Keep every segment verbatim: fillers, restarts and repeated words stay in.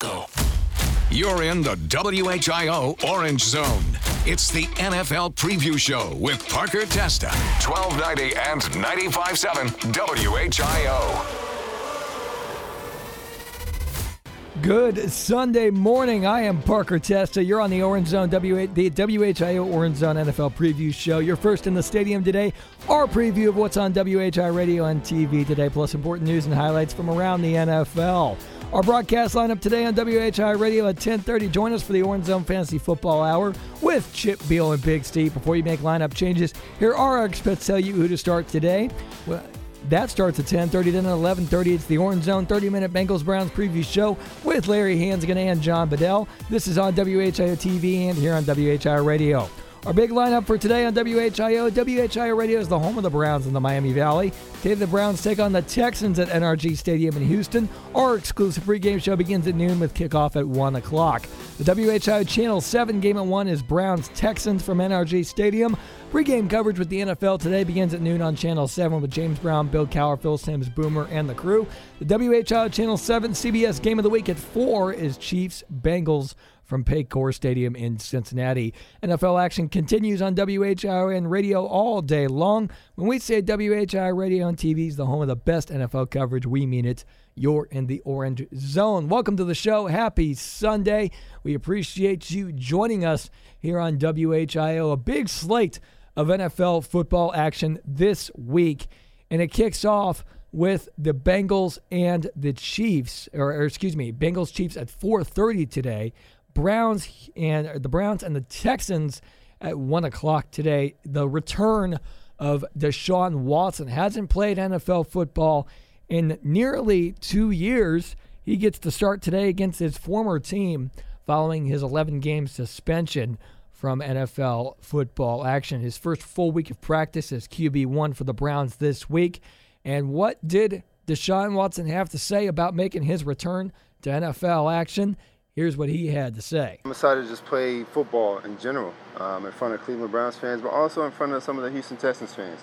Go. You're in the W H I O Orange Zone. It's the N F L Preview Show with Parker Testa. twelve ninety and ninety-five point seven W H I O. Good Sunday morning. I am Parker Testa. You're on the Orange Zone, W- the W H I O Orange Zone N F L Preview Show. You're first in the stadium today. Our preview of what's on W H I O radio and T V today, plus important news and highlights from around the N F L. Our broadcast lineup today on W H I O Radio at ten thirty. Join us for the Orange Zone Fantasy Football Hour with Chip Beale and Big Steve. Before you make lineup changes, here are our experts tell you who to start today. Well, that starts at ten thirty, then at eleven thirty. It's the Orange Zone thirty-minute Bengals-Browns preview show with Larry Hansgen and John Bedell. This is on W H I O T V and here on W H I O Radio. Our big lineup for today on W H I O. W H I O Radio is the home of the Browns in the Miami Valley. Today the Browns take on the Texans at N R G Stadium in Houston. Our exclusive pregame show begins at noon with kickoff at one o'clock. The W H I O Channel seven game at one is Browns-Texans from N R G Stadium. Pre-game coverage with the N F L today begins at noon on Channel seven with James Brown, Bill Cowher, Phil Simms, Boomer, and the crew. The W H I O Channel seven C B S Game of the Week at four is Chiefs-Bengals from Paycor Stadium in Cincinnati. N F L action continues on W H I O and radio all day long. When we say W H I O radio and T V is the home of the best N F L coverage, we mean it. You're in the Orange Zone. Welcome to the show. Happy Sunday. We appreciate you joining us here on W H I O. A big slate of N F L football action this week. And it kicks off with the Bengals and the Chiefs, or, or excuse me, Bengals Chiefs at four thirty today. Browns and the Browns and the Texans at one o'clock today. The return of Deshaun Watson. Hasn't played N F L football in nearly two years. He gets to start today against his former team following his eleven-game suspension from N F L football action. His first full week of practice as Q B one for the Browns this week. And what did Deshaun Watson have to say about making his return to N F L action? Here's what he had to say. I'm excited to just play football in general um, in front of Cleveland Browns fans, but also in front of some of the Houston Texans fans.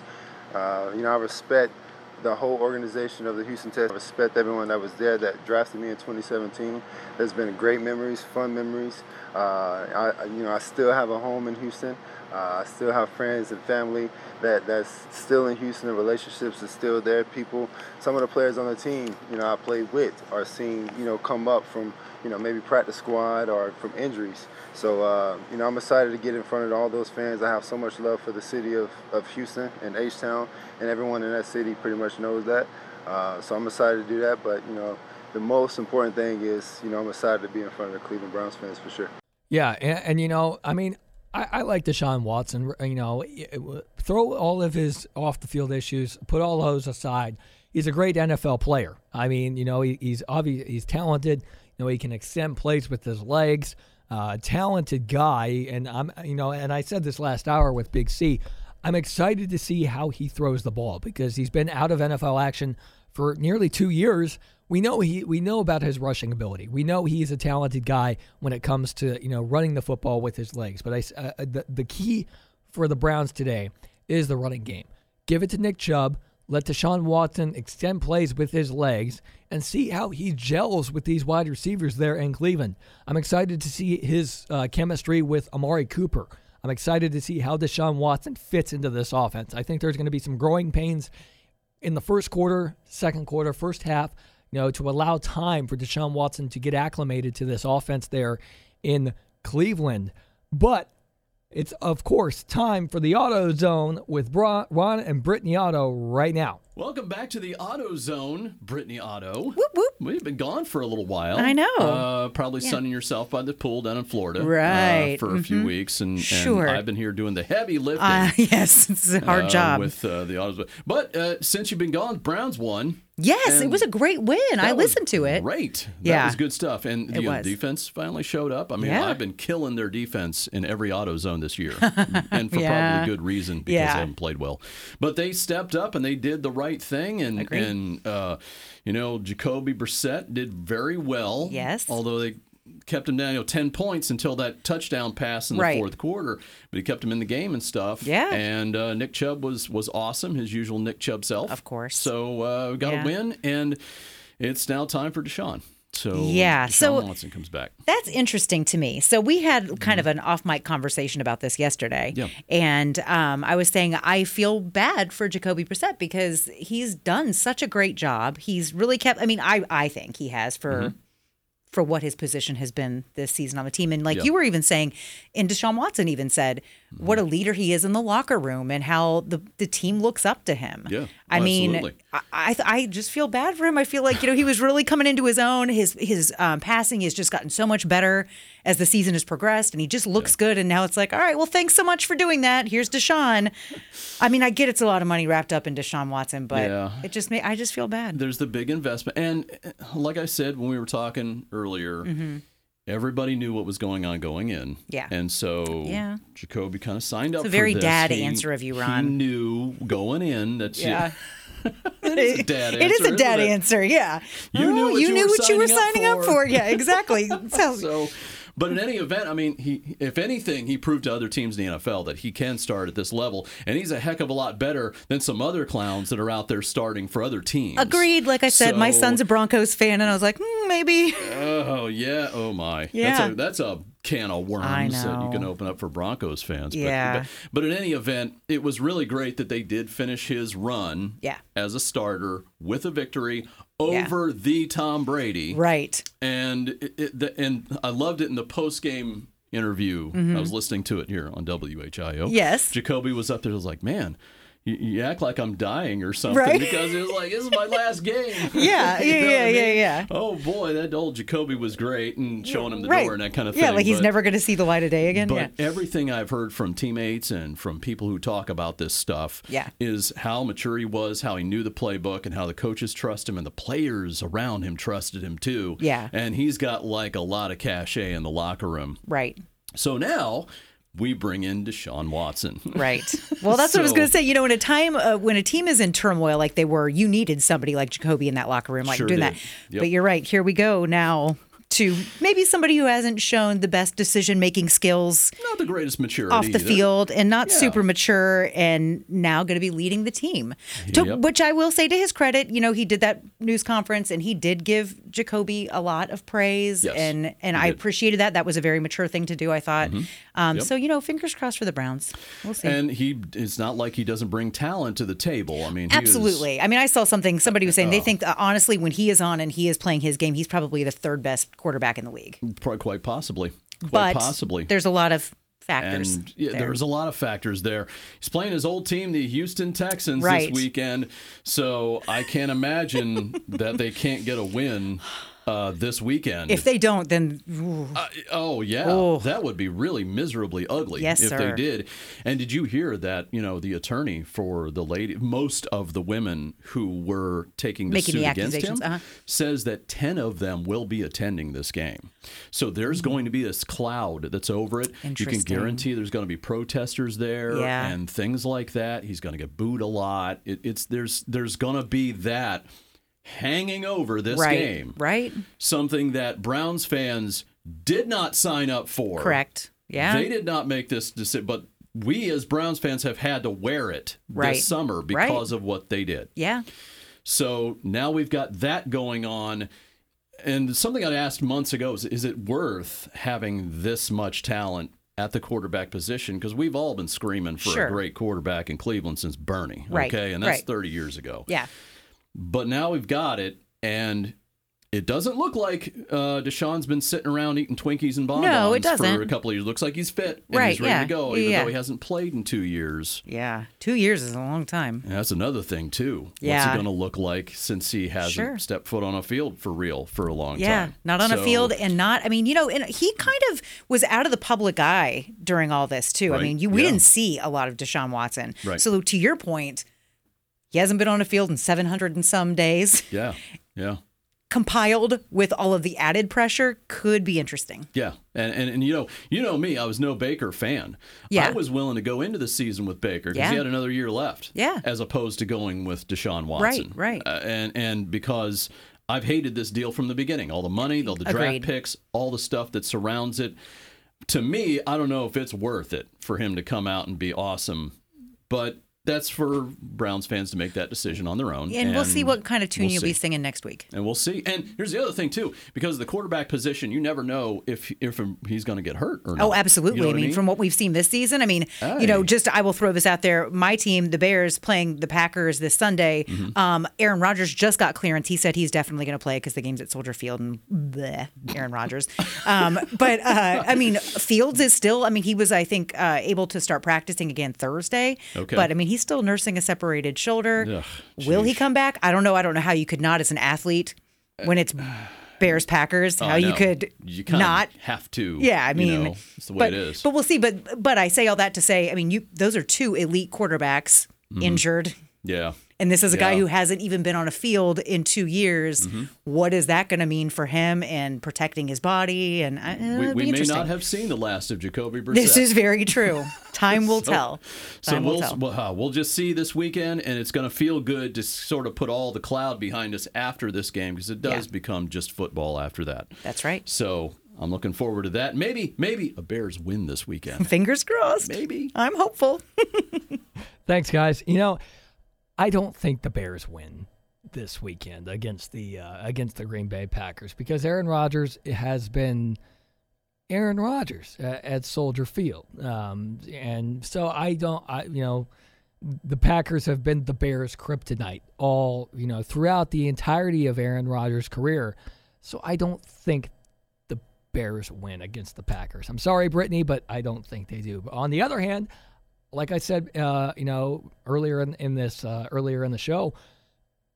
Uh, you know, I respect the whole organization of the Houston Texans. I respect everyone that was there that drafted me in twenty seventeen. There's been great memories, fun memories. Uh, I, you know, I still have a home in Houston. Uh, I still have friends and family that, that's still in Houston. The relationships are still there. People, some of the players on the team, you know, I played with are seen, you know, come up from, you know, maybe practice squad or from injuries. So, uh, you know, I'm excited to get in front of all those fans. I have so much love for the city of, of Houston and H-Town, and everyone in that city pretty much knows that. Uh, so I'm excited to do that. But, you know, the most important thing is, you know, I'm excited to be in front of the Cleveland Browns fans for sure. Yeah, and, and you know, I mean, I like Deshaun Watson. You know, throw all of his off-the-field issues, put all those aside. He's a great N F L player. I mean, you know, he's obvious, he's talented. You know, he can extend plays with his legs. Uh, talented guy, and I'm, you know, and I said this last hour with Big C. I'm excited to see how he throws the ball because he's been out of N F L action for nearly two years. We know he we know about his rushing ability. We know he's a talented guy when it comes to, you know, running the football with his legs. But I, uh, the, the key for the Browns today is the running game. Give it to Nick Chubb. Let Deshaun Watson extend plays with his legs and see how he gels with these wide receivers there in Cleveland. I'm excited to see his uh, chemistry with Amari Cooper. I'm excited to see how Deshaun Watson fits into this offense. I think there's going to be some growing pains in the first quarter, second quarter, first half, you know, to allow time for Deshaun Watson to get acclimated to this offense there in Cleveland. But it's, of course, time for the Otto Zone with Bra- Ron and Brittany Otto right now. Welcome back to the Otto Zone, Brittany Otto. Whoop, whoop. We've been gone for a little while. I know. Uh, probably yeah. sunning yourself by the pool down in Florida. Right. Uh, for mm-hmm. a few weeks. And, sure. and I've been here doing the heavy lifting. Uh, yes, it's a hard uh, job. With uh, the Otto Zone. But uh, since you've been gone, Browns won. Yes, it was a great win. I listened to it. Great. That yeah. was good stuff. And the uh, defense finally showed up. I mean, yeah. I've been killing their defense in every Otto Zone this year. And for yeah. probably good reason, because yeah. they haven't played well. But they stepped up and they did the right thing. And, Agreed. and uh, you know, Jacoby Brissett did very well. Yes. Although they kept him down, you know, ten points until that touchdown pass in the right. fourth quarter. But he kept him in the game and stuff. Yeah. And uh, Nick Chubb was was awesome, his usual Nick Chubb self. Of course. So uh, we got yeah. a win, and it's now time for Deshaun. So yeah, Deshaun so Watson comes back. That's interesting to me. So we had kind mm-hmm. of an off-mic conversation about this yesterday, yeah. and um, I was saying I feel bad for Jacoby Brissett because he's done such a great job. He's really kept. I mean, I I think he has for. Mm-hmm. for what his position has been this season on the team. And like yep. you were even saying, and Deshaun Watson even said, mm-hmm. what a leader he is in the locker room and how the, the team looks up to him. Yeah, well, I mean, I, I I just feel bad for him. I feel like, you know, he was really coming into his own. His his um, passing has just gotten so much better as the season has progressed, and he just looks yeah. good. And now it's like, all right, well, thanks so much for doing that. Here's Deshaun. I mean, I get it's a lot of money wrapped up in Deshaun Watson, but yeah. it just may, I just feel bad. There's the big investment. And like I said, when we were talking earlier, Earlier, mm-hmm. everybody knew what was going on going in, yeah, and so yeah. Jacoby kind of signed up. It's a very for this. dad he, answer of you, Ron. He knew going in that yeah, it, it is a dad answer. It is a dad answer, yeah. You oh, knew what you, you, knew were, what signing you were signing up for. Up for. Yeah, exactly. So. so, but in any event, I mean, he if anything, he proved to other teams in the N F L that he can start at this level, and he's a heck of a lot better than some other clowns that are out there starting for other teams. Agreed. Like I said, so, my son's a Broncos fan, and I was like, mm, maybe. Oh yeah. Oh my. Yeah. That's a, that's a can of worms that you can open up for Broncos fans. Yeah. But, but, but in any event, it was really great that they did finish his run. Yeah. As a starter with a victory. Over yeah. the Tom Brady. Right. And it, it, the, and I loved it in the post-game interview. Mm-hmm. I was listening to it here on W H I O. Yes. Jacoby was up there. I was like, man, you, you act like I'm dying or something. Right? Because it was like, this is my last game. Yeah, you know yeah, I mean? yeah, yeah. Oh, boy, that old Jacoby was great and showing him the right. door and that kind of thing. Yeah, like he's but, never going to see the light of day again. But yeah. everything I've heard from teammates and from people who talk about this stuff yeah. is how mature he was, how he knew the playbook, and how the coaches trust him and the players around him trusted him, too. Yeah. And he's got, like, a lot of cachet in the locker room. Right. So now... we bring in Deshaun Watson. Right. Well, that's so, what I was going to say. You know, in a time uh, when a team is in turmoil like they were, you needed somebody like Jacoby in that locker room, like sure doing did. that. Yep. But you're right. Here we go now to maybe somebody who hasn't shown the best decision-making skills. Not the greatest maturity off the either. field and not yeah. super mature and now going to be leading the team. To, yep. Which I will say to his credit, you know, he did that news conference and he did give Jacoby a lot of praise. Yes, and and I did. appreciated that. That was a very mature thing to do, I thought. Mm-hmm. Um, yep. So, you know, fingers crossed for the Browns. We'll see. And he it's not like he doesn't bring talent to the table. I mean, he Absolutely. Is, I mean, I saw something, somebody was saying, uh, they think, uh, honestly, when he is on and he is playing his game, he's probably the third best quarterback in the league. Probably quite possibly. Quite but possibly. There's a lot of factors. And yeah, there. There's a lot of factors there. He's playing his old team, the Houston Texans, right. this weekend. So I can't imagine that they can't get a win uh, this weekend. If they don't, then... Uh, oh, yeah. Ooh. That would be really miserably ugly yes, if sir. they did. And did you hear that, you know, the attorney for the lady, most of the women who were taking the Making suit the against him, uh-huh. says that ten of them will be attending this game. So there's mm-hmm. going to be this cloud that's over it. You can guarantee there's going to be protesters there yeah. and things like that. He's going to get booed a lot. It, it's there's There's going to be that... hanging over this right, game. Right. Something that Browns fans did not sign up for. Correct. Yeah. They did not make this decision, but we as Browns fans have had to wear it right. this summer because right. of what they did. Yeah. So now we've got that going on. And something I asked months ago is, is it worth having this much talent at the quarterback position? Because we've all been screaming for sure. a great quarterback in Cleveland since Bernie. Right. Okay. And that's right. thirty years ago. Yeah. But now we've got it, and it doesn't look like uh, Deshaun's been sitting around eating Twinkies and bonbons no, it doesn't. for a couple of years. Looks like he's fit and right, he's ready yeah. to go, even yeah. though he hasn't played in two years. Yeah, two years is a long time. And that's another thing, too. Yeah. What's it going to look like since he hasn't sure. stepped foot on a field for real for a long yeah, time? Yeah, not on so, a field and not, I mean, you know, and he kind of was out of the public eye during all this, too. Right? I mean, you, we yeah. didn't see a lot of Deshaun Watson. Right. So to your point... he hasn't been on a field in seven hundred and some days. Yeah, yeah. Compiled with all of the added pressure could be interesting. Yeah, and and, and you know you know me, I was no Baker fan. Yeah. I was willing to go into the season with Baker because yeah. he had another year left. Yeah. As opposed to going with Deshaun Watson. Right, right. Uh, and, and because I've hated this deal from the beginning. All the money, all the draft Agreed. picks, all the stuff that surrounds it. To me, I don't know if it's worth it for him to come out and be awesome, but... that's for Browns fans to make that decision on their own. And, and we'll see what kind of tune we'll you'll see. be singing next week. And we'll see. And here's the other thing, too, because the quarterback position, you never know if if he's going to get hurt or not. Oh, absolutely. You know I, mean, I mean, from what we've seen this season, I mean, Aye. you know, just I will throw this out there. My team, the Bears, playing the Packers this Sunday. Mm-hmm. Um, Aaron Rodgers just got clearance. He said he's definitely going to play because the game's at Soldier Field and bleh, Aaron Rodgers. Um, but, uh, I mean, Fields is still, I mean, he was, I think, uh, able to start practicing again Thursday. Okay. But, I mean, he He's still nursing a separated shoulder. Ugh, Will he come back? I don't know. I don't know how you could not as an athlete when it's Bears Packers. How oh, you could you not have to? Yeah, I mean, you know, it's the way but, it is. But we'll see. But but I say all that to say, I mean, you those are two elite quarterbacks mm-hmm. injured. Yeah. And this is a yeah. guy who hasn't even been on a field in two years. Mm-hmm. What is that going to mean for him and protecting his body? And uh, we, we may not have seen the last of Jacoby Brissett. This is very true. Time will so, tell. Time so will we'll, tell. We'll, uh, we'll just see this weekend, and it's going to feel good to sort of put all the cloud behind us after this game because it does yeah. become just football after that. That's right. So I'm looking forward to that. Maybe, maybe a Bears win this weekend. Fingers crossed. Maybe. I'm hopeful. Thanks, guys. You know, I don't think the Bears win this weekend against the uh, against the Green Bay Packers because Aaron Rodgers has been Aaron Rodgers at, at Soldier Field, um, and so I don't. I you know the Packers have been the Bears' kryptonite all you know throughout the entirety of Aaron Rodgers' career, so I don't think the Bears win against the Packers. I'm sorry, Brittany, but I don't think they do. But on the other hand, like I said, uh, you know, earlier in, in this, uh, earlier in the show,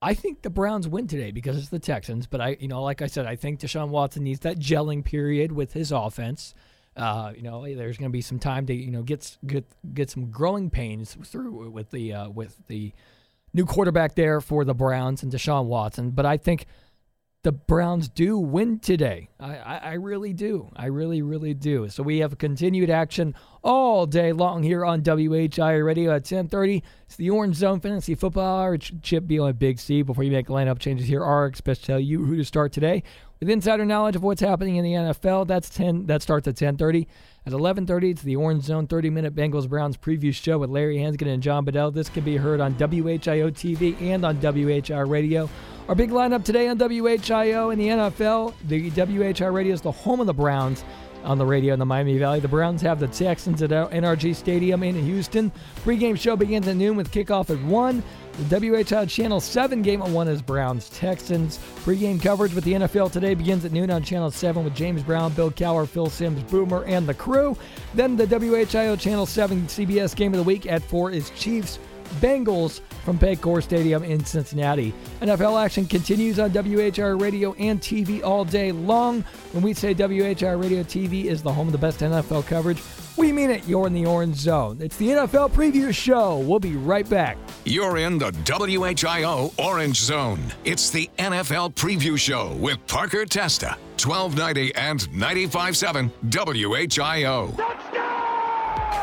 I think the Browns win today because it's the Texans. But I, you know, like I said, I think Deshaun Watson needs that gelling period with his offense. Uh, you know, there's going to be some time to, you know, get get get some growing pains through with the uh, with the new quarterback there for the Browns and Deshaun Watson. But I think the Browns do win today. I, I, I really do. I really, really do. So we have continued action all day long here on W H I O Radio at ten thirty. It's the Orange Zone Fantasy Football Hour. Chip Beale and Big C. Before you make lineup changes here, our experts tell you who to start today with insider knowledge of what's happening in the N F L. That's ten. That starts at ten thirty. At eleven thirty, it's the Orange Zone thirty-minute Bengals-Browns preview show with Larry Hansgen and John Bedell. This can be heard on W H I O T V and on W H I O Radio. Our big lineup today on W H I O and the N F L. The W H I O Radio is the home of the Browns on the radio in the Miami Valley. The Browns have the Texans at N R G Stadium in Houston. Pre-game show begins at noon with kickoff at one. The W H I O Channel seven game at one is Browns-Texans. Pre-game coverage with the N F L today begins at noon on Channel seven with James Brown, Bill Cowher, Phil Simms, Boomer, and the crew. Then the W H I O Channel seven C B S game of the week at four is Chiefs Bengals from Paycor Stadium in Cincinnati. N F L action continues on W H I O Radio and T V all day long. When we say W H I O Radio T V is the home of the best N F L coverage, we mean it. You're in the Orange Zone. It's the N F L Preview Show. We'll be right back. You're in the W H I O Orange Zone. It's the N F L Preview Show with Parker Testa, twelve ninety and ninety-five point seven W H I O. Touchdown!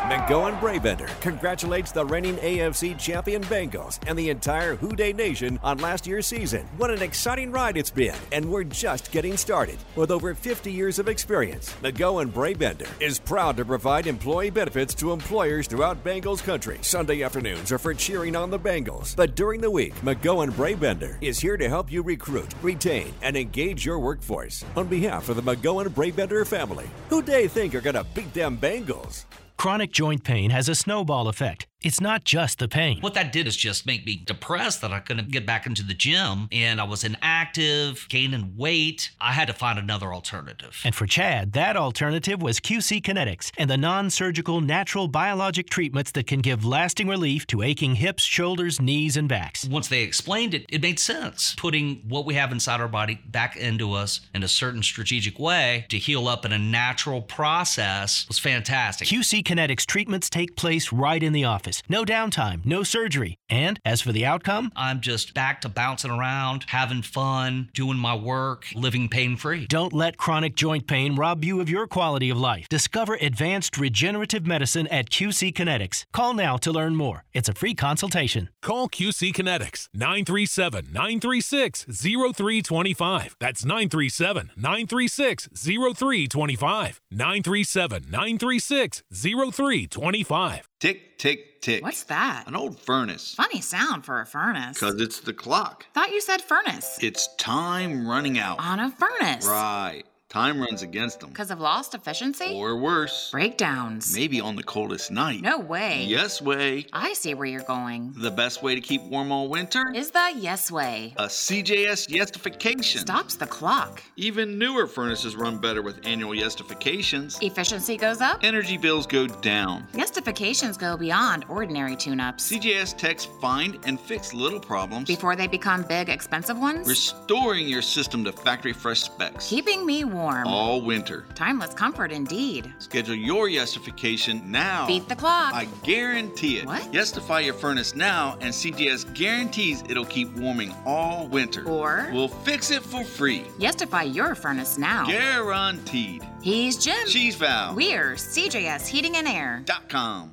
McGohan Brabender congratulates the reigning A F C champion Bengals and the entire Houday Nation on last year's season. What an exciting ride it's been, and we're just getting started. With over fifty years of experience, McGohan Brabender is proud to provide employee benefits to employers throughout Bengals country. Sunday afternoons are for cheering on the Bengals, but during the week, McGohan Brabender is here to help you recruit, retain, and engage your workforce. On behalf of the McGohan Brabender family, who they think are going to beat them Bengals? Chronic joint pain has a snowball effect. It's not just the pain. What that did is just make me depressed that I couldn't get back into the gym, and I was inactive, gaining weight. I had to find another alternative. And for Chad, that alternative was Q C Kinetics and the non-surgical natural biologic treatments that can give lasting relief to aching hips, shoulders, knees, and backs. Once they explained it, it made sense. Putting what we have inside our body back into us in a certain strategic way to heal up in a natural process was fantastic. Q C Kinetics treatments take place right in the office. No downtime, no surgery. And as for the outcome, I'm just back to bouncing around, having fun, doing my work, living pain-free. Don't let chronic joint pain rob you of your quality of life. Discover advanced regenerative medicine at Q C Kinetics. Call now to learn more. It's a free consultation. Call Q C Kinetics, nine three seven, nine three six, zero three two five. That's nine three seven, nine three six, zero three two five. nine three seven, nine three six, zero three two five. Tick, tick, tick. What's that? An old furnace. Funny sound for a furnace. 'Cause it's the clock. Thought you said furnace. It's time running out. On a furnace. Right. Time runs against them. 'Cause of lost efficiency? Or worse. Breakdowns. Maybe on the coldest night. No way. Yes way. I see where you're going. The best way to keep warm all winter? Is the yes way. A C J S yesification. Stops the clock. Even newer furnaces run better with annual yesifications. Efficiency goes up. Energy bills go down. Yesifications go beyond ordinary tune-ups. C J S techs find and fix little problems before they become big, expensive ones. Restoring your system to factory fresh specs. Keeping me warm. Warm. All winter. Timeless comfort indeed. Schedule your yesification now. Beat the clock. I guarantee it. What? Yesify your furnace now, and C J S guarantees it'll keep warming all winter. Or we'll fix it for free. Yesify your furnace now. Guaranteed. He's Jim. She's Val. We're C J S Heating and Air dot com.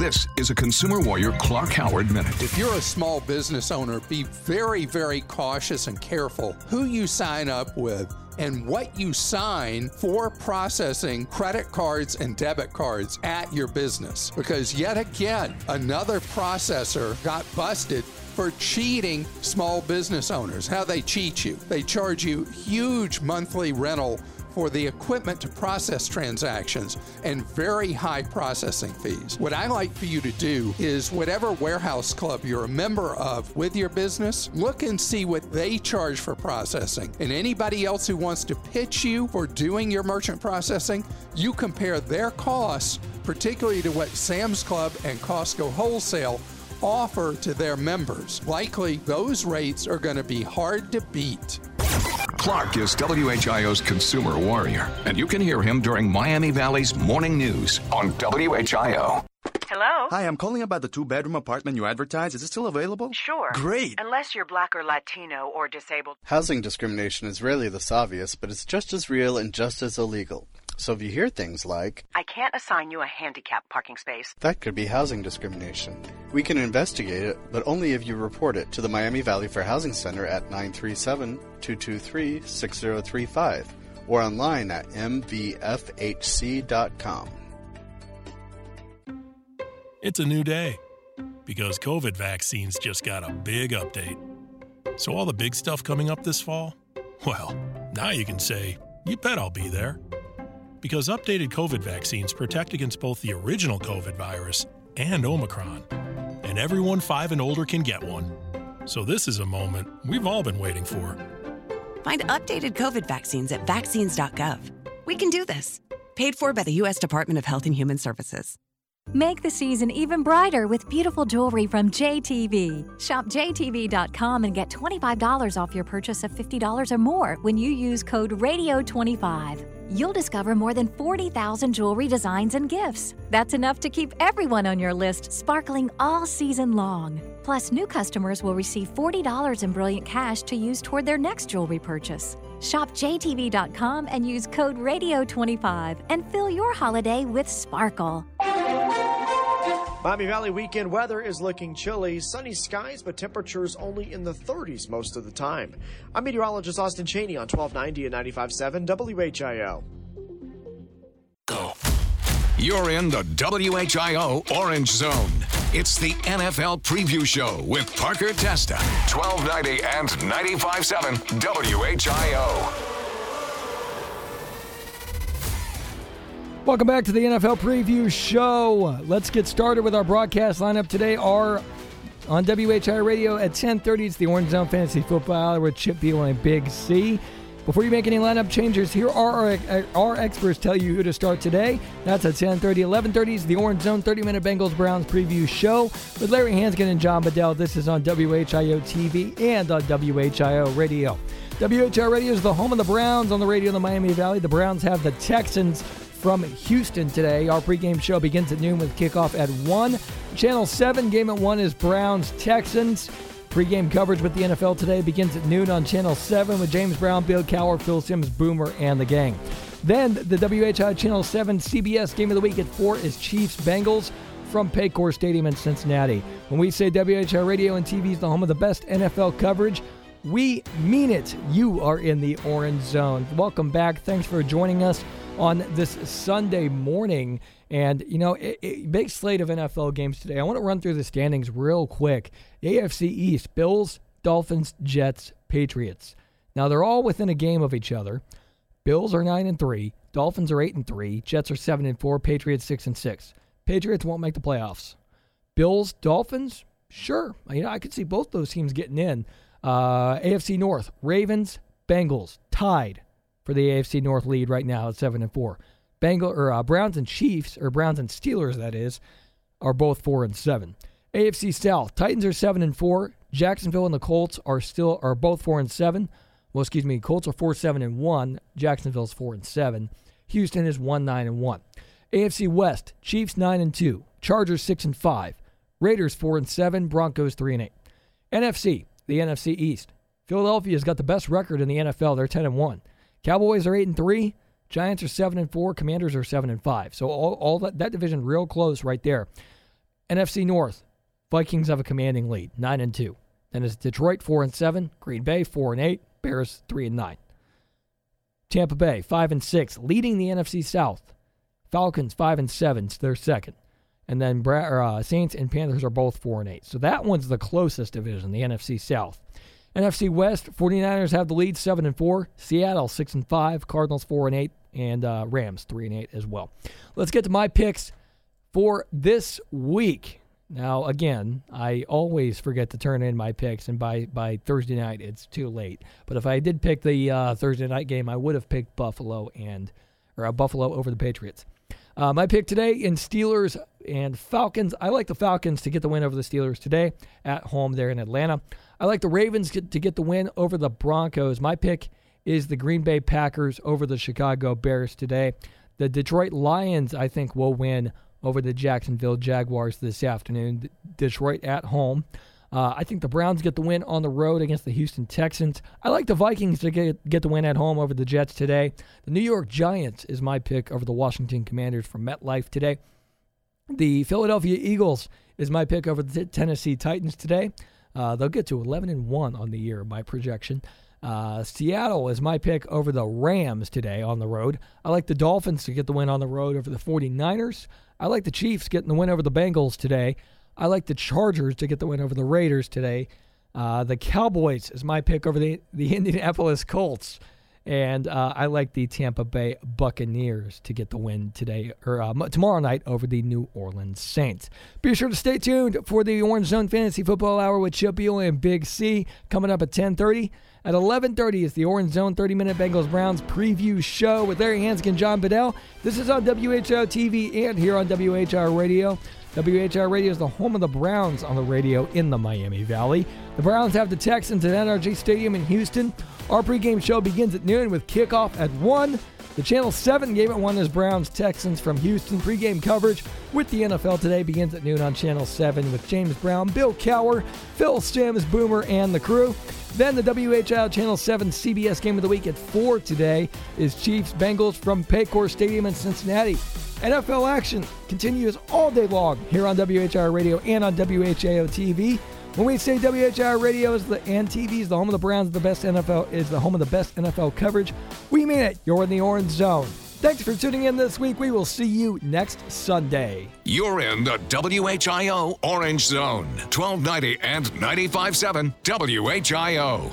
This is a Consumer Warrior Clark Howard Minute. If you're a small business owner, be very, very cautious and careful who you sign up with and what you sign for processing credit cards and debit cards at your business. Because yet again, another processor got busted for cheating small business owners. How they cheat you. They charge you huge monthly rental for the equipment to process transactions and very high processing fees. What I like for you to do is whatever warehouse club you're a member of with your business, look and see what they charge for processing. And anybody else who wants to pitch you for doing your merchant processing, you compare their costs, particularly to what Sam's Club and Costco Wholesale offer to their members. Likely those rates are going to be hard to beat. Clark is W H I O's Consumer Warrior, and you can hear him during Miami Valley's morning news on W H I O. Hello? Hi, I'm calling about the two-bedroom apartment you advertised. Is it still available? Sure. Great. Unless you're black or Latino or disabled. Housing discrimination is rarely this obvious, but it's just as real and just as illegal. So if you hear things like, I can't assign you a handicapped parking space, that could be housing discrimination. We can investigate it, but only if you report it to the Miami Valley Fair Housing Center at nine three seven, two two three, six zero three five or online at m v f h c dot com. It's a new day because COVID vaccines just got a big update. So all the big stuff coming up this fall, well, now you can say, you bet I'll be there. Because updated COVID vaccines protect against both the original COVID virus and Omicron. And everyone five and older can get one. So this is a moment we've all been waiting for. Find updated COVID vaccines at vaccines dot gov. We can do this. Paid for by the U S Department of Health and Human Services. Make the season even brighter with beautiful jewelry from J T V. Shop J T V dot com and get twenty-five dollars off your purchase of fifty dollars or more when you use code radio twenty-five. You'll discover more than forty thousand jewelry designs and gifts. That's enough to keep everyone on your list sparkling all season long. Plus, new customers will receive forty dollars in Brilliant Cash to use toward their next jewelry purchase. Shop J T V dot com and use code radio twenty-five and fill your holiday with sparkle. Miami Valley weekend weather is looking chilly. Sunny skies, but temperatures only in the thirties most of the time. I'm meteorologist Austin Cheney on twelve ninety and ninety-five point seven W H I O. Go. You're in the W H I O Orange Zone. It's the N F L Preview Show with Parker Testa. twelve ninety and ninety-five point seven W H I O. Welcome back to the N F L Preview Show. Let's get started with our broadcast lineup today. Our on W H I Radio at ten thirty, it's the Orange Zone Fantasy Football Hour with Chip Beale and Big C. Before you make any lineup changes, here are our, our experts tell you who to start today. That's at ten thirty. eleven thirty is the Orange Zone thirty-minute Bengals-Browns Preview Show with Larry Hansgen and John Bedell. This is on W H I O T V and on W H I O Radio. W H I O Radio is the home of the Browns on the radio in the Miami Valley. The Browns have the Texans from Houston today. Our pregame show begins at noon with kickoff at one. Channel seven, game at one is Browns-Texans. Pregame coverage with the N F L today begins at noon on Channel seven with James Brown, Bill Cowher, Phil Simms, Boomer, and the gang. Then the W H I Channel seven C B S game of the week at four is Chiefs-Bengals from Paycor Stadium in Cincinnati. When we say W H I Radio and T V is the home of the best N F L coverage, We mean it. You are in the Orange Zone. Welcome back. Thanks for joining us on this Sunday morning. And, you know, it, it, big slate of N F L games today. I want to run through the standings real quick. A F C East, Bills, Dolphins, Jets, Patriots. Now, they're all within a game of each other. Bills are nine and three. Dolphins are eight and three. Jets are seven and four. Patriots six and six. Patriots won't make the playoffs. Bills, Dolphins, sure. You know, I could see both those teams getting in. Uh, A F C North, Ravens, Bengals, tied for the A F C North lead right now at seven and four. Bengal or uh, Browns and Chiefs, or Browns and Steelers, that is, are both four and seven. A F C South, Titans are seven and four. Jacksonville and the Colts are still are both four and seven. Well, excuse me, Colts are four seven and one. Jacksonville's four and seven. Houston is one nine and one. A F C West, Chiefs nine and two. Chargers six and five. Raiders four and seven. Broncos three and eight. N F C. The N F C East. Philadelphia's got the best record in the N F L. They're ten and one. Cowboys are eight and three. Giants are seven and four. Commanders are seven and five. So all, all that, that division real close right there. N F C North. Vikings have a commanding lead, nine and two. Then it's Detroit four and seven, Green Bay four and eight, Bears three and nine. Tampa Bay five and six, leading the N F C South. Falcons five and seven, so they're second. And then uh, Saints and Panthers are both four and eight. So that one's the closest division, the N F C South. N F C West, 49ers have the lead, seven and four. Seattle, six and five. Cardinals, four and eight. And uh, Rams, three and eight as well. Let's get to my picks for this week. Now, again, I always forget to turn in my picks, and by, by Thursday night, it's too late. But if I did pick the uh, Thursday night game, I would have picked Buffalo and or uh, Buffalo over the Patriots. Uh, my pick today in Steelers and Falcons. I like the Falcons to get the win over the Steelers today at home there in Atlanta. I like the Ravens to get the win over the Broncos. My pick is the Green Bay Packers over the Chicago Bears today. The Detroit Lions, I think, will win over the Jacksonville Jaguars this afternoon. Detroit at home. Uh, I think the Browns get the win on the road against the Houston Texans. I like the Vikings to get, get the win at home over the Jets today. The New York Giants is my pick over the Washington Commanders from MetLife today. The Philadelphia Eagles is my pick over the Tennessee Titans today. Uh, they'll get to eleven and one on the year, my projection. Uh, Seattle is my pick over the Rams today on the road. I like the Dolphins to get the win on the road over the 49ers. I like the Chiefs getting the win over the Bengals today. I like the Chargers to get the win over the Raiders today. Uh, the Cowboys is my pick over the, the Indianapolis Colts. And uh, I like the Tampa Bay Buccaneers to get the win today or uh, tomorrow night over the New Orleans Saints. Be sure to stay tuned for the Orange Zone Fantasy Football Hour with Chip Beale and Big C coming up at ten thirty. At eleven thirty is the Orange Zone thirty-minute Bengals-Browns preview show with Larry Hansgen and John Bedell. This is on W H I O T V and here on W H I O Radio. W H I O Radio is the home of the Browns on the radio in the Miami Valley. The Browns have the Texans at N R G Stadium in Houston. Our pregame show begins at noon with kickoff at one. The Channel seven game at one is Browns-Texans from Houston. Pregame coverage with the N F L Today begins at noon on Channel seven with James Brown, Bill Cowher, Phil Simms, Boomer, and the crew. Then the W H I O Channel seven C B S game of the week at four today is Chiefs-Bengals from Paycor Stadium in Cincinnati. N F L action continues all day long here on W H I O Radio and on W H I O T V. When we say W H I O Radio is the and T V is the home of the Browns, the best N F L is the home of the best N F L coverage. We mean it. You're in the Orange Zone. Thanks for tuning in this week. We will see you next Sunday. You're in the W H I O Orange Zone, twelve ninety and ninety-five point seven W H I O.